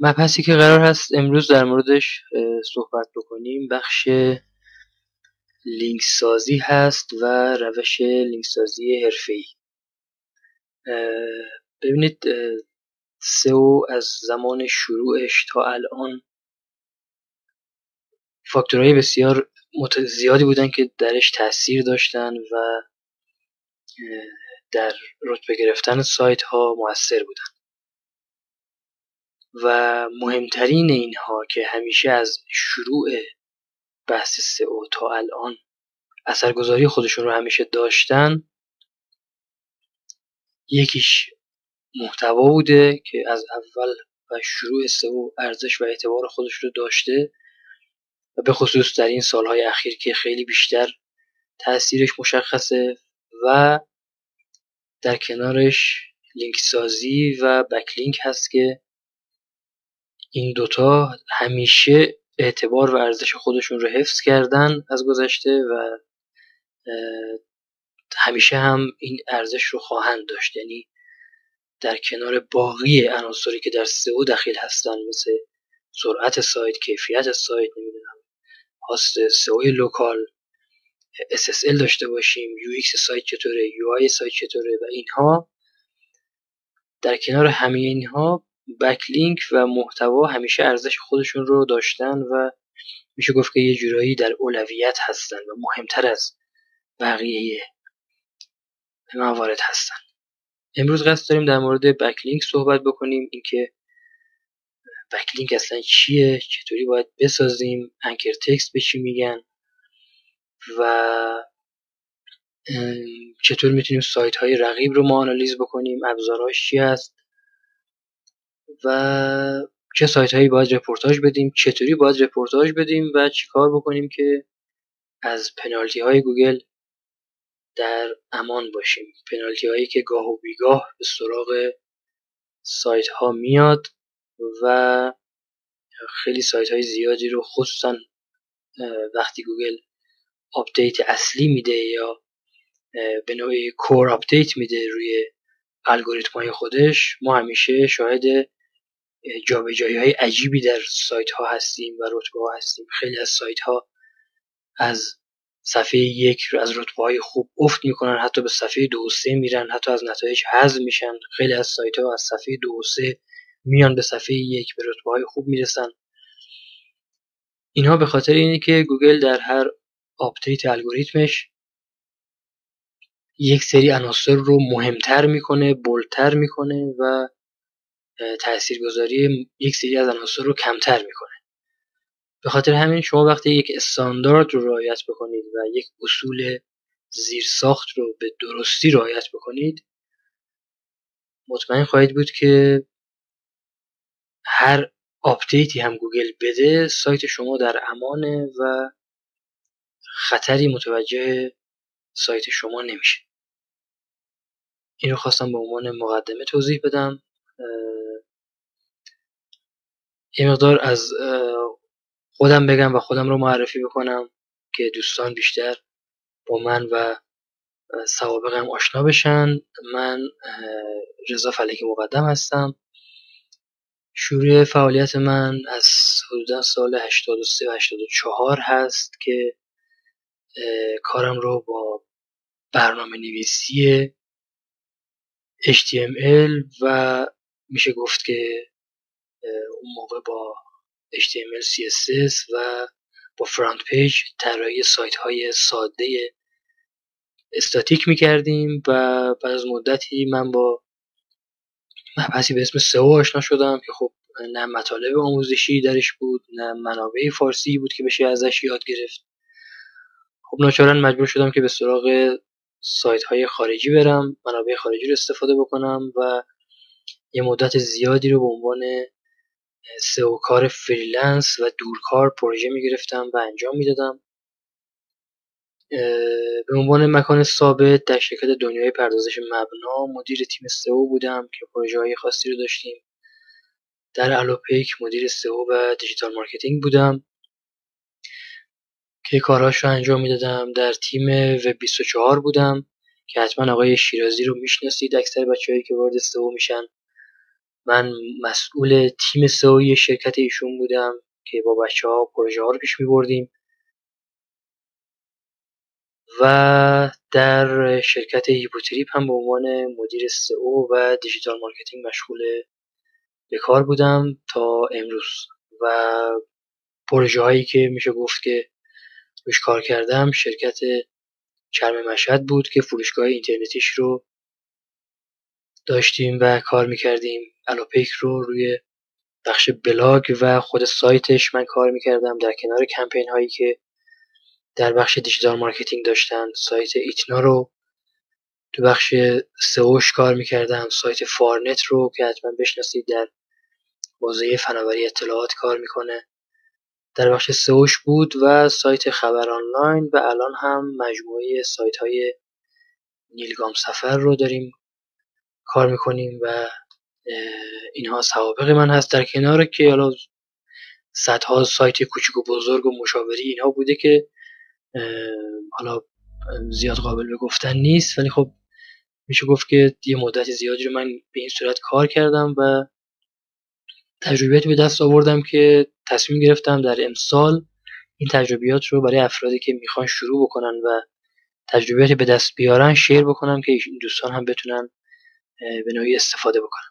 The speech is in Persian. مبحثی که قرار هست امروز در موردش صحبت بکنیم بخش لینک سازی هست و روش لینک سازی حرفه‌ای. ببینید سئو از زمان شروعش تا الان فاکتورهای بسیار زیادی بودن که درش تاثیر داشتن و در رتبه گرفتن سایت ها مؤثر بودن و مهمترین اینها که همیشه از شروع بحث سئو تا الان اثرگذاری خودشون رو همیشه داشتن، یکیش محتوا بوده که از اول و شروع سئو ارزش و اعتبار خودش رو داشته و به خصوص در این سالهای اخیر که خیلی بیشتر تأثیرش مشخصه، و در کنارش لینک سازی و بکلینک هست که این دوتا همیشه اعتبار و ارزش خودشون رو حفظ کردن از گذشته و همیشه هم این ارزش رو خواهند داشت، یعنی در کنار باقی عناصری که در سئو دخیل هستن مثل سرعت سایت، کیفیت سایت، هاست سئو لوکال، SSL داشته باشیم، UX سایت چطوره، UI سایت چطوره و اینها، در کنار همه اینها بکلینک و محتوا همیشه ارزش خودشون رو داشتن و میشه گفت که یه جورایی در اولویت هستن و مهمتر از بقیه موارد هستن. امروز قصد داریم در مورد بکلینک صحبت بکنیم، اینکه بکلینک اصلا چیه، چطوری باید بسازیم، انکر تکست به چی میگن و چطور میتونیم سایت های رقیب رو ما آنالیز بکنیم، ابزارهاش چی هست و چه سایت هایی باید رپورتاج بدیم، چطوری باید رپورتاج بدیم و چی کار بکنیم که از پنالتی های گوگل در امان باشیم، پنالتی هایی که گاه و بیگاه به سراغ سایت ها میاد و خیلی سایت های زیادی رو خصوصا وقتی گوگل آپدیت اصلی میده یا به نوعی کور آپدیت میده روی الگوریتمای خودش، ما همیشه شاهد جابجایی های عجیبی در سایت ها هستیم و رتبه ها هستیم. خیلی از سایت ها از صفحه 1 از رتبه های خوب افت میکنن، حتی به صفحه 2 و 3 میرن، حتی از نتایج حذف میشن. خیلی از سایت ها از صفحه 2 و 3 میان به صفحه 1 به رتبه های خوب میرسن. اینها به خاطر اینه که گوگل در هر آپدیت الگوریتمش یک سری عناصر رو مهمتر میکنه، بولتر میکنه و تاثیرگذاری یک سری از عناصر رو کمتر میکنه. به خاطر همین شما وقتی یک استاندارد رو رعایت بکنید و یک اصول زیرساخت رو به درستی رعایت بکنید، مطمئن خواهید بود که هر آپدیتی هم گوگل بده سایت شما در امانه و خطری متوجه سایت شما نمیشه. اینو خواستم به عنوان مقدمه توضیح بدم. یه مقدار از خودم بگم و خودم رو معرفی بکنم که دوستان بیشتر با من و سوابقم آشنا بشن. من رضا فلکی مقدم هستم. شروع فعالیت من از حدود سال 83 و 84 هست که کارم رو با برنامه نویسی HTML و میشه گفت که اون موقع با HTML CSS و با فرانت پیج طراحی سایت های ساده استاتیک میکردیم و بعد از مدتی من با مبحثی به اسم سئو آشنا شدم که خب نه مطالب آموزشی درش بود نه منابع فارسی بود که بشه ازش یاد گرفت. خب ناچارن مجبور شدم که به سراغ سایت های خارجی برم، منابع خارجی رو استفاده بکنم و یه مدت زیادی رو به عنوان سئو کار فریلنس و دورکار پروژه میگرفتم و انجام میدادم. به عنوان مکان ثابت در شرکت دنیای پردازش مبنا مدیر تیم سئو بودم که پروژه های خاصی رو داشتیم. در الوپیک مدیر سئو و دیجیتال مارکتینگ بودم که کارهاش رو انجام میدادم. در تیم وب 24 بودم که حتما آقای شیرازی رو میشناسید، اکثر بچه‌هایی که وارد سئو میشن من مسئول تیم سئو شرکت ایشون بودم که با بچه‌ها پروژه ها رو پیش می‌بردیم و در شرکت هیپوتریپ هم به عنوان مدیر سئو و دیجیتال مارکتینگ مشغول به کار بودم تا امروز. و پروژه هایی که میشه گفت که روش کار کردم شرکت چرم مشهد بود که فروشگاه اینترنتیش رو داشتیم و کار میکردیم. الوپیک رو روی بخش بلاگ و خود سایتش من کار میکردم در کنار کمپین هایی که در بخش دیجیتال مارکتینگ داشتن. سایت ایتنا رو تو بخش سئوش کار میکردم، سایت فارنت رو که حتما بشناسید در حوزه فناوری اطلاعات کار میکنه در بخش سئوش بود، و سایت خبر آنلاین و الان هم مجموعه سایت های نیلگام سفر رو داریم کار میکنیم و اینها سوابق من هست. در کنار که حالا صدها سایت کوچک و بزرگ و مشاوری اینها بوده که حالا زیاد قابل به گفتن نیست، ولی خب میشه گفت که یه مدت زیادی رو من به این صورت کار کردم و تجربیاتی به دست آوردم که تصمیم گرفتم در امسال این تجربیات رو برای افرادی که میخوان شروع بکنن و تجربیاتی به دست بیارن شیر بکنم که این دوستان هم بتونن به نوعی استفاده بکنن.